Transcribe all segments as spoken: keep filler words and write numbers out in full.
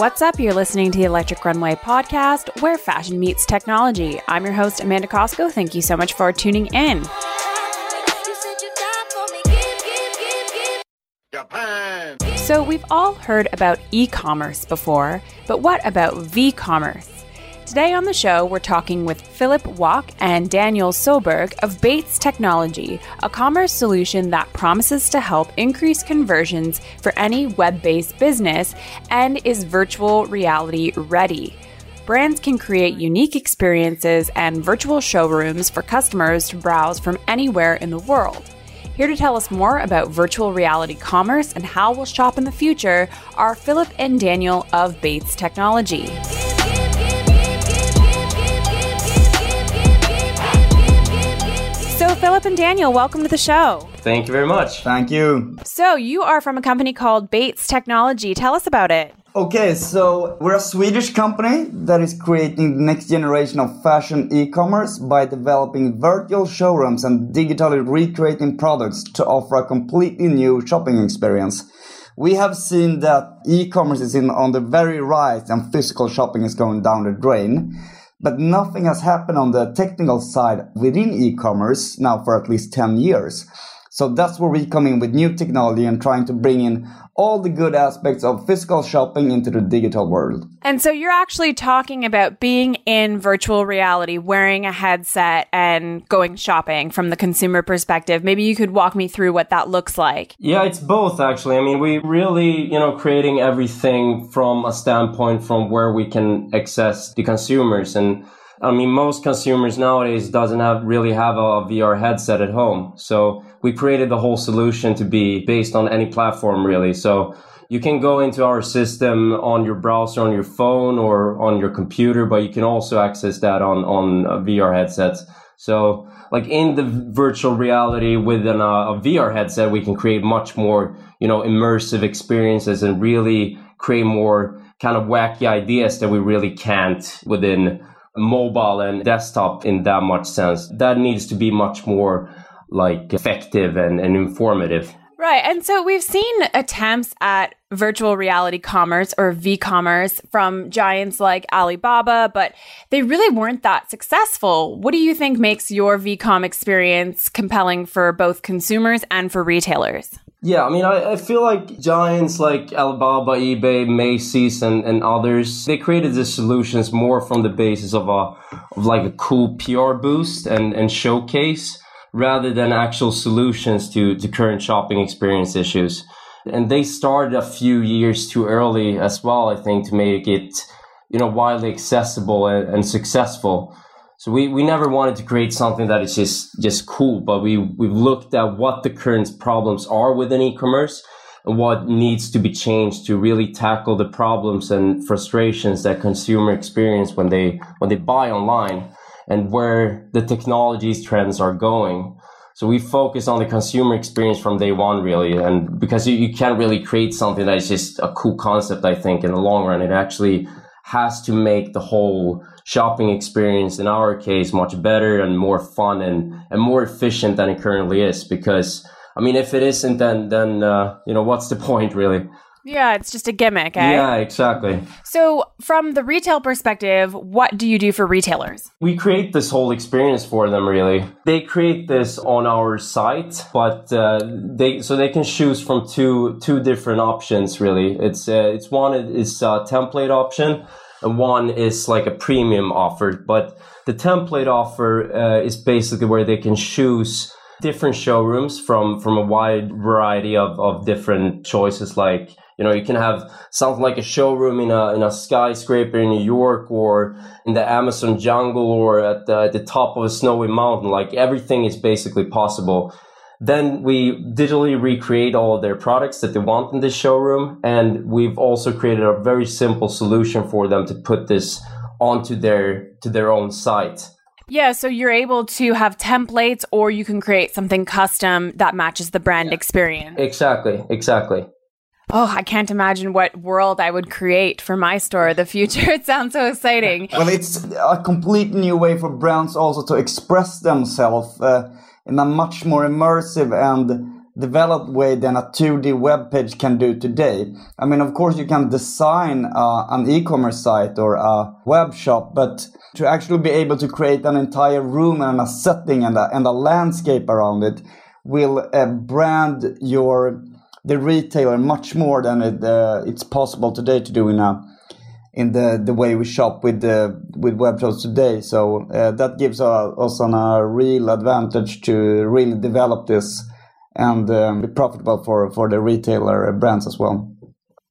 What's up? You're listening to the Electric Runway Podcast, where fashion meets technology. I'm your host, Amanda Costco. Thank you so much for tuning in. Japan. So we've all heard about e-commerce before, but what about V-commerce? Today on the show, we're talking with Philip Wach and Daniel Solberg of Bates Technology, a commerce solution that promises to help increase conversions for any web-based business and is virtual reality ready. Brands can create unique experiences and virtual showrooms for customers to browse from anywhere in the world. Here to tell us more about virtual reality commerce and how we'll shop in the future are Philip and Daniel of Bates Technology. So, Philip and Daniel, welcome to the show. Thank you very much. Thank you. So, you are from a company called Bates Technology. Tell us about it. Okay, so we're a Swedish company that is creating the next generation of fashion e-commerce by developing virtual showrooms and digitally recreating products to offer a completely new shopping experience. We have seen that e-commerce is in, on the very rise and physical shopping is going down the drain. But nothing has happened on the technical side within e-commerce now for at least ten years. So that's where we come in with new technology and trying to bring in all the good aspects of physical shopping into the digital world. And so you're actually talking about being in virtual reality, wearing a headset and going shopping from the consumer perspective. Maybe you could walk me through what that looks like. Yeah, it's both actually. I mean, we really, you know, creating everything from a standpoint from where we can access the consumers. And I mean, most consumers nowadays doesn't have really have a V R headset at home. So we created the whole solution to be based on any platform, really. So you can go into our system on your browser, on your phone or on your computer, but you can also access that on, on a V R headsets. So like in the virtual reality within a, a V R headset, we can create much more, you know, immersive experiences and really create more kind of wacky ideas that we really can't within mobile and desktop in that much sense. That needs to be much more like effective and, and informative. Right. And so we've seen attempts at virtual reality commerce or V-commerce from giants like Alibaba, but they really weren't that successful. What do you think makes your V-com experience compelling for both consumers and for retailers? Yeah, I mean, I, I feel like giants like Alibaba, eBay, Macy's, and, and others, they created the solutions more from the basis of a of like a cool P R boost and, and showcase rather than actual solutions to, to current shopping experience issues. And they started a few years too early as well, I think, to make it, you know, widely accessible and, and successful. So we, we never wanted to create something that is just, just cool, but we, we've looked at what the current problems are within e-commerce and what needs to be changed to really tackle the problems and frustrations that consumers experience when they, when they buy online and where the technologies trends are going. So we focus on the consumer experience from day one, really. And because you, you can't really create something that is just a cool concept, I think, in the long run, it actually has to make the whole shopping experience, in our case, much better and more fun and, and more efficient than it currently is. Because, I mean, if it isn't, then, then uh, you know, what's the point, really? Yeah, it's just a gimmick, eh? Yeah, exactly. So from the retail perspective, what do you do for retailers? We create this whole experience for them, really. They create this on our site, but uh, they so they can choose from two two different options, really. It's uh, it's one is a template option, and one is like a premium offer. But the template offer uh, is basically where they can choose different showrooms from, from a wide variety of, of different choices. Like, you know, you can have something like a showroom in a in a skyscraper in New York or in the Amazon jungle or at the, at the top of a snowy mountain. Like everything is basically possible. Then we digitally recreate all of their products that they want in this showroom. And we've also created a very simple solution for them to put this onto their to their own site. Yeah, so you're able to have templates or you can create something custom that matches the brand yeah. experience. Exactly, exactly. Oh, I can't imagine what world I would create for my store in the future. It sounds so exciting. Well, it's a complete new way for brands also to express themselves uh, in a much more immersive and developed way than a two D web page can do today. I mean, of course, you can design uh, an e-commerce site or a web shop, but to actually be able to create an entire room and a setting and a, and a landscape around it will uh, brand your the retailer much more than it, uh, it's possible today to do in a in the, the way we shop with the with web shops today. So uh, that gives uh, us an, a real advantage to really develop this and um, be profitable for, for the retailer brands as well.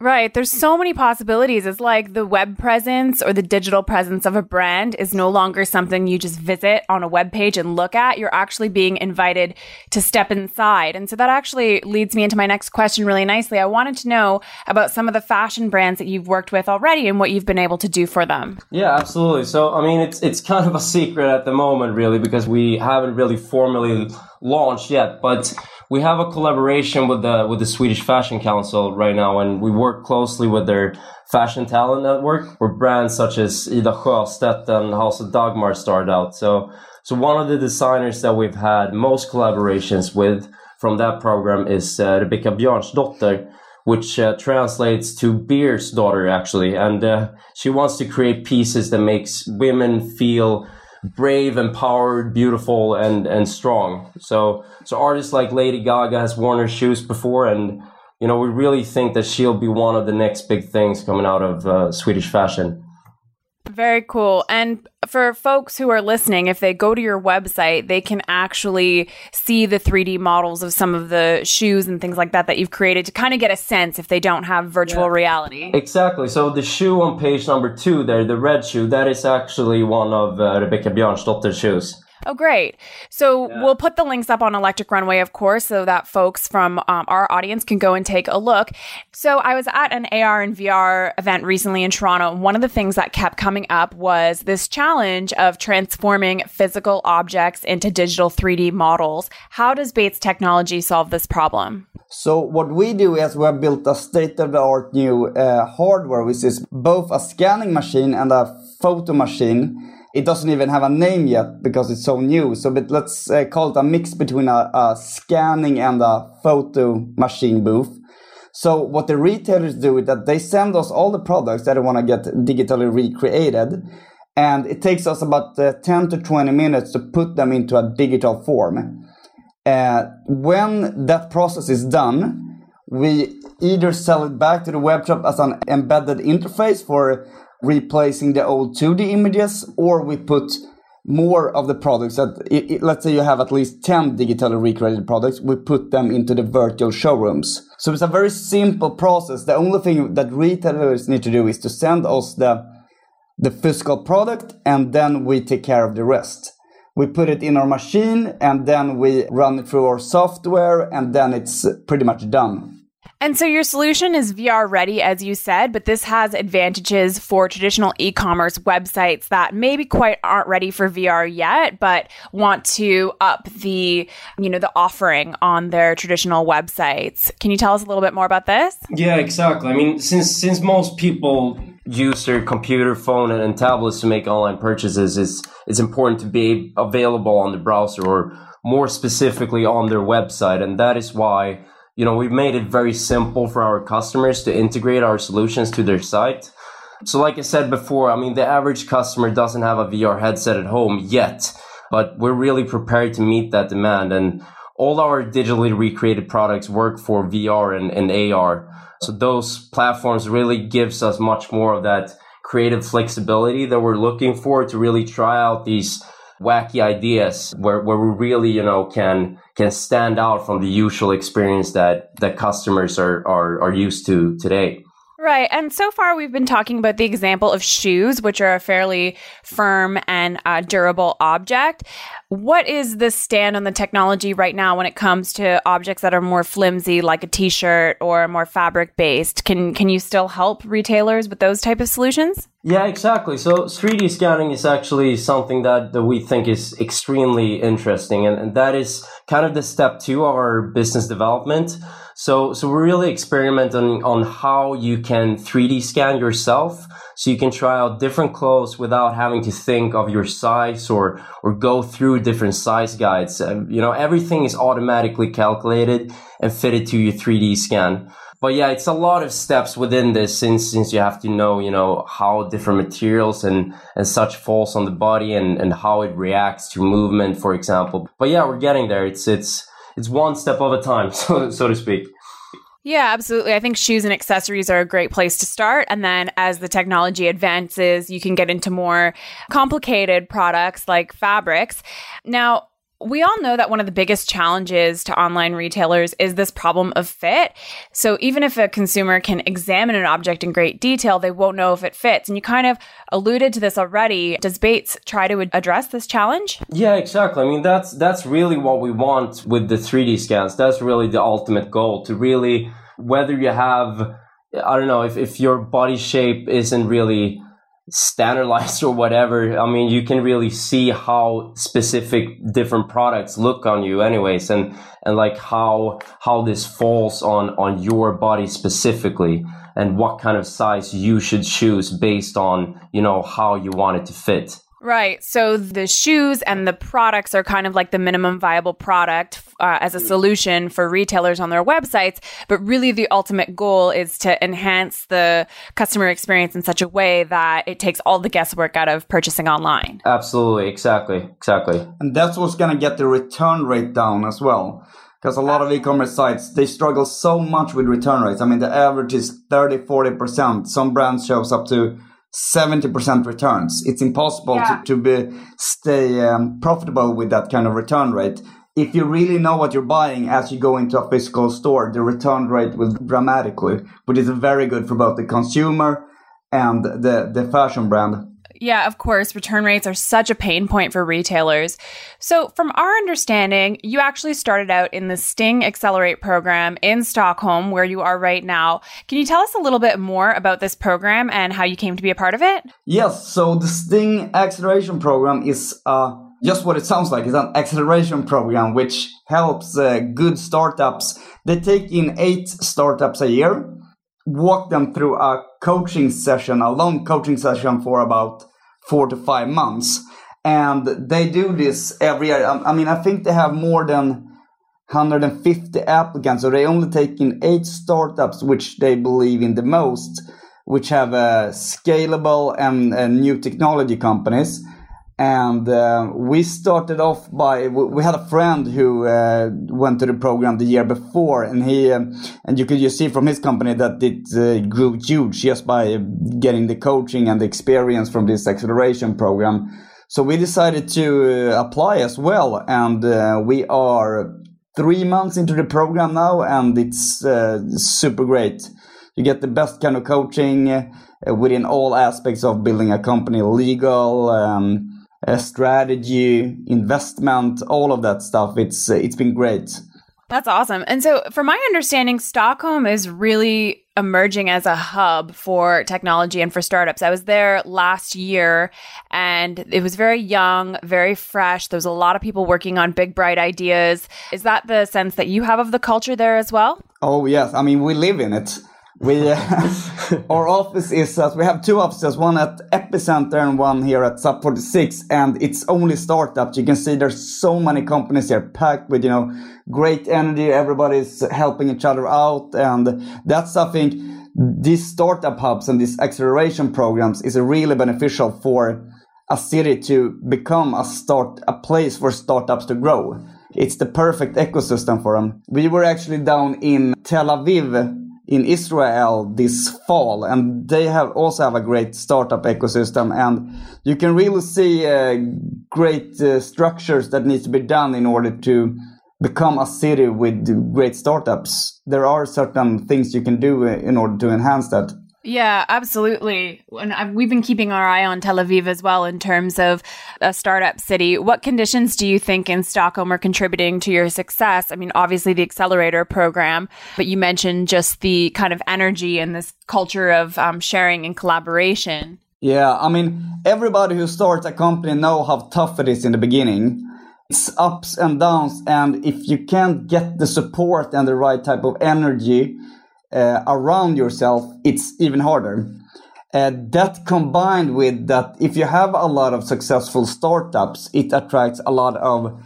Right. There's so many possibilities. It's like the web presence or the digital presence of a brand is no longer something you just visit on a web page and look at. You're actually being invited to step inside. And so that actually leads me into my next question really nicely. I wanted to know about some of the fashion brands that you've worked with already and what you've been able to do for them. Yeah, absolutely. So, I mean, it's it's kind of a secret at the moment, really, because we haven't really formally launched yet, but we have a collaboration with the with the Swedish Fashion Council right now, and we work closely with their fashion talent network, where brands such as Ida Sjöstedt and House of Dagmar started out. So, so one of the designers that we've had most collaborations with from that program is uh, Rebecca Björnsdotter, which uh, translates to Beer's daughter, actually. And uh, she wants to create pieces that makes women feel brave, empowered, beautiful, and and strong. So so artists like Lady Gaga has worn her shoes before, and you know we really think that she'll be one of the next big things coming out of uh, Swedish fashion. Very cool. And for folks who are listening, if they go to your website, they can actually see the three D models of some of the shoes and things like that that you've created to kind of get a sense if they don't have virtual yeah. reality. Exactly. So the shoe on page number two there, the red shoe, that is actually one of uh, Rebecca Björnsdotter's shoes. Oh, great. So yeah. we'll put the links up on Electric Runway, of course, so that folks from um, our audience can go and take a look. So I was at an A R and V R event recently in Toronto. And one of the things that kept coming up was this challenge of transforming physical objects into digital three D models. How does Bates Technology solve this problem? So what we do is we have built a state-of-the-art new uh, hardware, which is both a scanning machine and a photo machine. It doesn't even have a name yet because it's so new. So but let's uh, call it a mix between a, a scanning and a photo machine booth. So what the retailers do is that they send us all the products that they want to get digitally recreated. And it takes us about uh, ten to twenty minutes to put them into a digital form. Uh, when that process is done, we either sell it back to the web shop as an embedded interface for replacing the old two D images, or we put more of the products that, it, it, let's say you have at least ten digitally recreated products, we put them into the virtual showrooms. So it's a very simple process. The only thing that retailers need to do is to send us the, the physical product, and then we take care of the rest. We put it in our machine, and then we run it through our software, and then it's pretty much done. And so your solution is V R ready, as you said, but this has advantages for traditional e-commerce websites that maybe quite aren't ready for V R yet, but want to up the, you know, the offering on their traditional websites. Can you tell us a little bit more about this? Yeah, exactly. I mean, since since most people use their computer, phone, and tablets to make online purchases, it's it's important to be available on the browser, or more specifically on their website, and that is why, you know, we've made it very simple for our customers to integrate our solutions to their site. So like I said before, I mean, the average customer doesn't have a V R headset at home yet, but we're really prepared to meet that demand. And all our digitally recreated products work for V R and, and A R. So those platforms really gives us much more of that creative flexibility that we're looking for to really try out these wacky ideas where, where we really, you know, can can stand out from the usual experience that, that customers are, are, are used to today. Right. And so far, we've been talking about the example of shoes, which are a fairly firm and uh, durable object. What is the stand on the technology right now when it comes to objects that are more flimsy, like a T-shirt, or more fabric-based? Can can you still help retailers with those type of solutions? Yeah, exactly. So three D scanning is actually something that, that we think is extremely interesting. And, and that is kind of the step two of our business development. So, so we're really experimenting on how you can three D scan yourself, so you can try out different clothes without having to think of your size or or go through different size guides. Uh, you know, everything is automatically calculated and fitted to your three D scan. But yeah, it's a lot of steps within this, since since you have to know, you know, how different materials and and such falls on the body and and how it reacts to movement, for example. But yeah, we're getting there. It's it's it's one step at a time, so so to speak. Yeah, absolutely. I think shoes and accessories are a great place to start. And then as the technology advances, you can get into more complicated products like fabrics. Now, we all know that one of the biggest challenges to online retailers is this problem of fit. So even if a consumer can examine an object in great detail, they won't know if it fits. And you kind of alluded to this already. Does Bates try to address this challenge? Yeah, exactly. I mean, that's that's really what we want with the three D scans. That's really the ultimate goal, to really, whether you have, I don't know, if, if your body shape isn't really standardized or whatever, I mean, you can really see how specific different products look on you anyways, and and like how how this falls on on your body specifically, and what kind of size you should choose based on, you know, how you want it to fit. Right. So the shoes and the products are kind of like the minimum viable product uh, as a solution for retailers on their websites. But really, the ultimate goal is to enhance the customer experience in such a way that it takes all the guesswork out of purchasing online. Absolutely. Exactly. Exactly. And that's what's going to get the return rate down as well. Because a lot of e-commerce sites, they struggle so much with return rates. I mean, the average is thirty, forty percent. Some brands shows up to seventy percent returns. It's impossible yeah. to, to be stay um, profitable with that kind of return rate. If you really know what you're buying as you go into a physical store, the return rate will dramatically, which is very good for both the consumer and the, the fashion brand. Yeah, of course. Return rates are such a pain point for retailers. So from our understanding, you actually started out in the Sting Accelerate program in Stockholm, where you are right now. Can you tell us a little bit more about this program and how you came to be a part of it? Yes. So the Sting Acceleration program is uh, just what it sounds like. It's an acceleration program which helps uh, good startups. They take in eight startups a year, walk them through a coaching session, a long coaching session for about four to five months. And they do this every year. I mean, I think they have more than one hundred fifty applicants. So they only take in eight startups, which they believe in the most, which have uh, scalable and uh, new technology companies. And uh, we started off by, we had a friend who uh, went to the program the year before, and he, um, and you could just see from his company that it uh, grew huge just by getting the coaching and the experience from this acceleration program. So we decided to uh, apply as well. And uh, we are three months into the program now, and it's uh, super great. You get the best kind of coaching uh, within all aspects of building a company, legal, um, Uh, strategy, investment, all of that stuff. It's uh, it's been great. That's awesome. And so from my understanding, Stockholm is really emerging as a hub for technology and for startups. I was there last year, and it was very young, very fresh. There's a lot of people working on big, bright ideas. Is that the sense that you have of the culture there as well? Oh, yes. I mean, we live in it. We uh, our office is uh, we have two offices, one at Epicenter and one here at Sub forty-six, and it's only startups. You can see there's so many companies here, packed with, you know, great energy. Everybody's helping each other out, and that's, I think, these startup hubs and these acceleration programs is really beneficial for a city to become a start a place for startups to grow. It's the perfect ecosystem for them. We were actually down in Tel Aviv in Israel this fall, and they have also have a great startup ecosystem, and you can really see uh, great uh, structures that need to be done in order to become a city with great startups. There are certain things you can do in order to enhance that. Yeah, absolutely. And I've, we've been keeping our eye on Tel Aviv as well in terms of a startup city. What conditions do you think in Stockholm are contributing to your success? I mean, obviously the accelerator program, but you mentioned just the kind of energy and this culture of um, sharing and collaboration. Yeah, I mean, everybody who starts a company know how tough it is in the beginning. it's ups and downs, and if you can't get the support and the right type of energy uh, around yourself, it's even harder. Uh, that combined with that, if you have a lot of successful startups, it attracts a lot of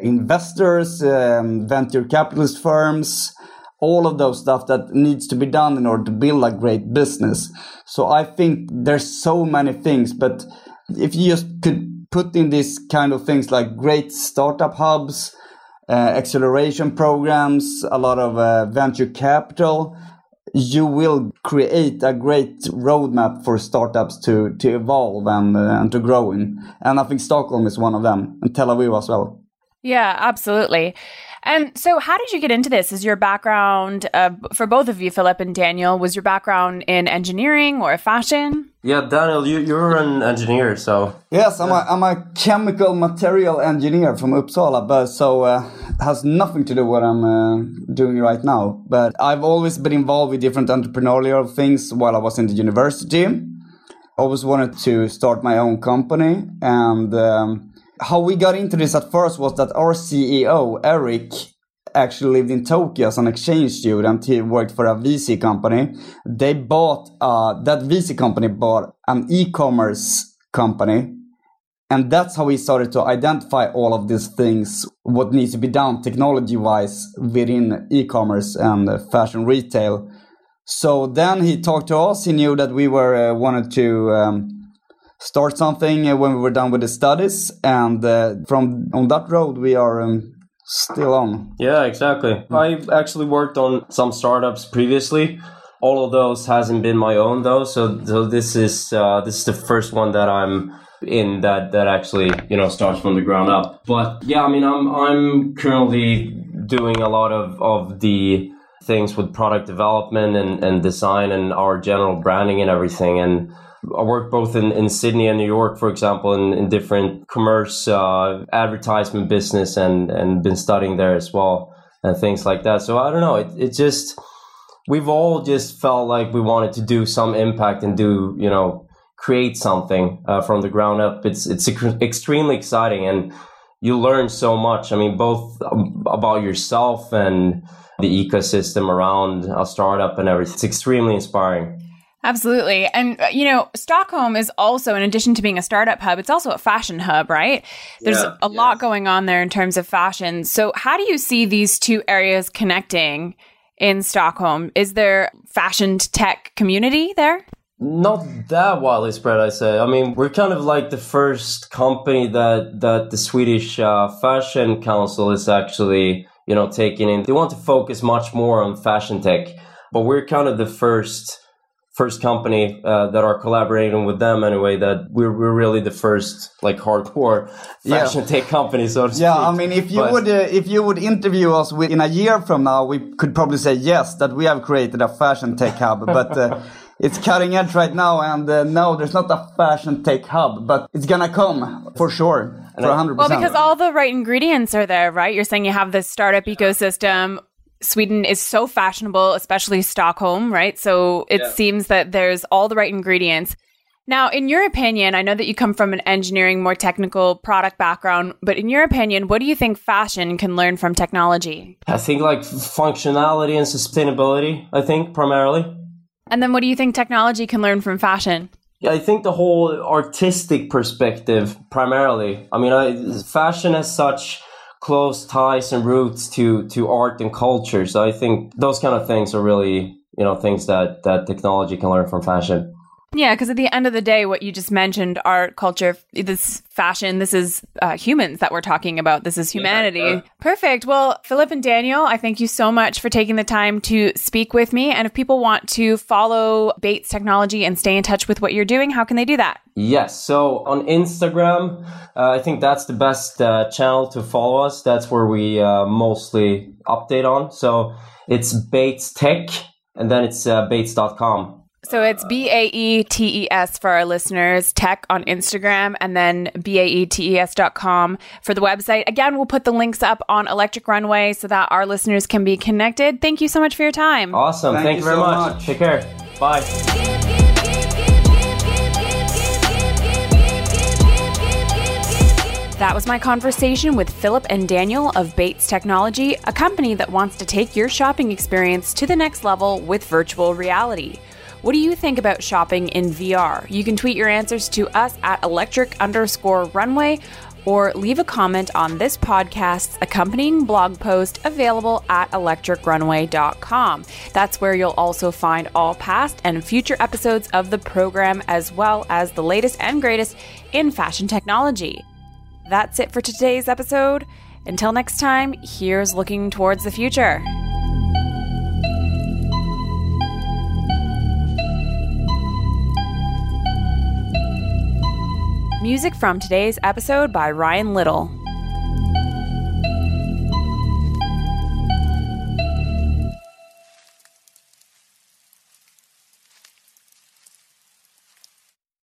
investors, um, venture capitalist firms, all of those stuff that needs to be done in order to build a great business. So I think there's so many things, but if you just could put in these kind of things like great startup hubs, uh, acceleration programs, a lot of uh, venture capital, you will create a great roadmap for startups to, to evolve and, uh, and to grow in. And I think Stockholm is one of them, and Tel Aviv as well. Yeah, absolutely. And so how did you get into this? Is your background, uh, for both of you, Philip and Daniel, was your background in engineering or fashion? Yeah, Daniel, you, you're an engineer, so... Yes, I'm, yeah. a, I'm a chemical material engineer from Uppsala, but so uh, has nothing to do with what I'm uh, doing right now. But I've always been involved with different entrepreneurial things while I was in the university. I always wanted to start my own company, and... Um, How we got into this at first was that our C E O, Eric, actually lived in Tokyo as an exchange student. He worked for a V C company. They bought, uh, that V C company bought an e-commerce company. And that's how we started to identify all of these things, what needs to be done technology-wise within e-commerce and fashion retail. So then he talked to us. He knew that we were uh, wanted to... Um, start something when we were done with the studies, and uh, from on that road we are um, still on. Yeah, exactly. Mm-hmm. I actually worked on some startups previously. All of those hasn't been my own though, so so this is uh, this is the first one that I'm in that that actually, you know, starts from the ground up. But yeah, I mean, I'm I'm currently doing a lot of of the things with product development and and design and our general branding and everything. And I worked both in, in Sydney and New York, for example, in, in different commerce, uh, advertisement business, and, and been studying there as well and things like that. So I don't know. It it just, we've all just felt like we wanted to do some impact and do, you know, create something uh, from the ground up. It's, it's extremely exciting, and you learn so much. I mean, both about yourself and the ecosystem around a startup and everything. It's extremely inspiring. Absolutely. And, you know, Stockholm is also, in addition to being a startup hub, it's also a fashion hub, right? There's yeah, a yes. lot going on there in terms of fashion. So how do you see these two areas connecting in Stockholm? Is there fashion tech community there? Not that widely spread, I say. I mean, we're kind of like the first company that, that the Swedish uh, Fashion Council is actually, you know, taking in. They want to focus much more on fashion tech, but we're kind of the first... First company uh, that are collaborating with them anyway, that we're, we're really the first like hardcore fashion yeah. tech company, so to speak. Yeah, I mean, if you but, would uh, if you would interview us with, in a year from now, we could probably say yes, that we have created a fashion tech hub, but uh, it's cutting edge right now, and uh, no, there's not a fashion tech hub, but it's gonna come for sure, for one hundred percent. Well, because all the right ingredients are there, right? You're saying you have this startup ecosystem. Sweden is so fashionable, especially Stockholm, right? So it yeah. seems that there's all the right ingredients. Now, in your opinion, I know that you come from an engineering, more technical product background, but in your opinion, what do you think fashion can learn from technology? I think like functionality and sustainability, I think, primarily. And then what do you think technology can learn from fashion? Yeah, I think the whole artistic perspective, primarily. I mean, I, fashion as such... close ties and roots to to art and culture. So I think those kind of things are really, you know, things that, that technology can learn from fashion. Yeah, because at the end of the day, what you just mentioned, art, culture, this fashion, this is uh, humans that we're talking about. This is humanity. Yeah, uh, Perfect. Well, Philip and Daniel, I thank you so much for taking the time to speak with me. And if people want to follow Bates Technology and stay in touch with what you're doing, how can they do that? Yes. So on Instagram, uh, I think that's the best uh, channel to follow us. That's where we uh, mostly update on. So it's Bates Tech, and then it's uh, Bates dot com. So it's B A E T E S for our listeners, tech on Instagram, and then B A E T E S dot com for the website. Again, we'll put the links up on Electric Runway so that our listeners can be connected. Thank you so much for your time. Awesome. Thank, Thank you, you very so much. much. Take care. Bye. that was my conversation with Philip and Daniel of Bates Technology, a company that wants to take your shopping experience to the next level with virtual reality. What do you think about shopping in V R? You can tweet your answers to us at electric underscore runway or leave a comment on this podcast's accompanying blog post available at electric runway dot com. That's where you'll also find all past and future episodes of the program, as well as the latest and greatest in fashion technology. That's it for today's episode. Until next time, here's looking towards the future. Music from today's episode by Ryan Little.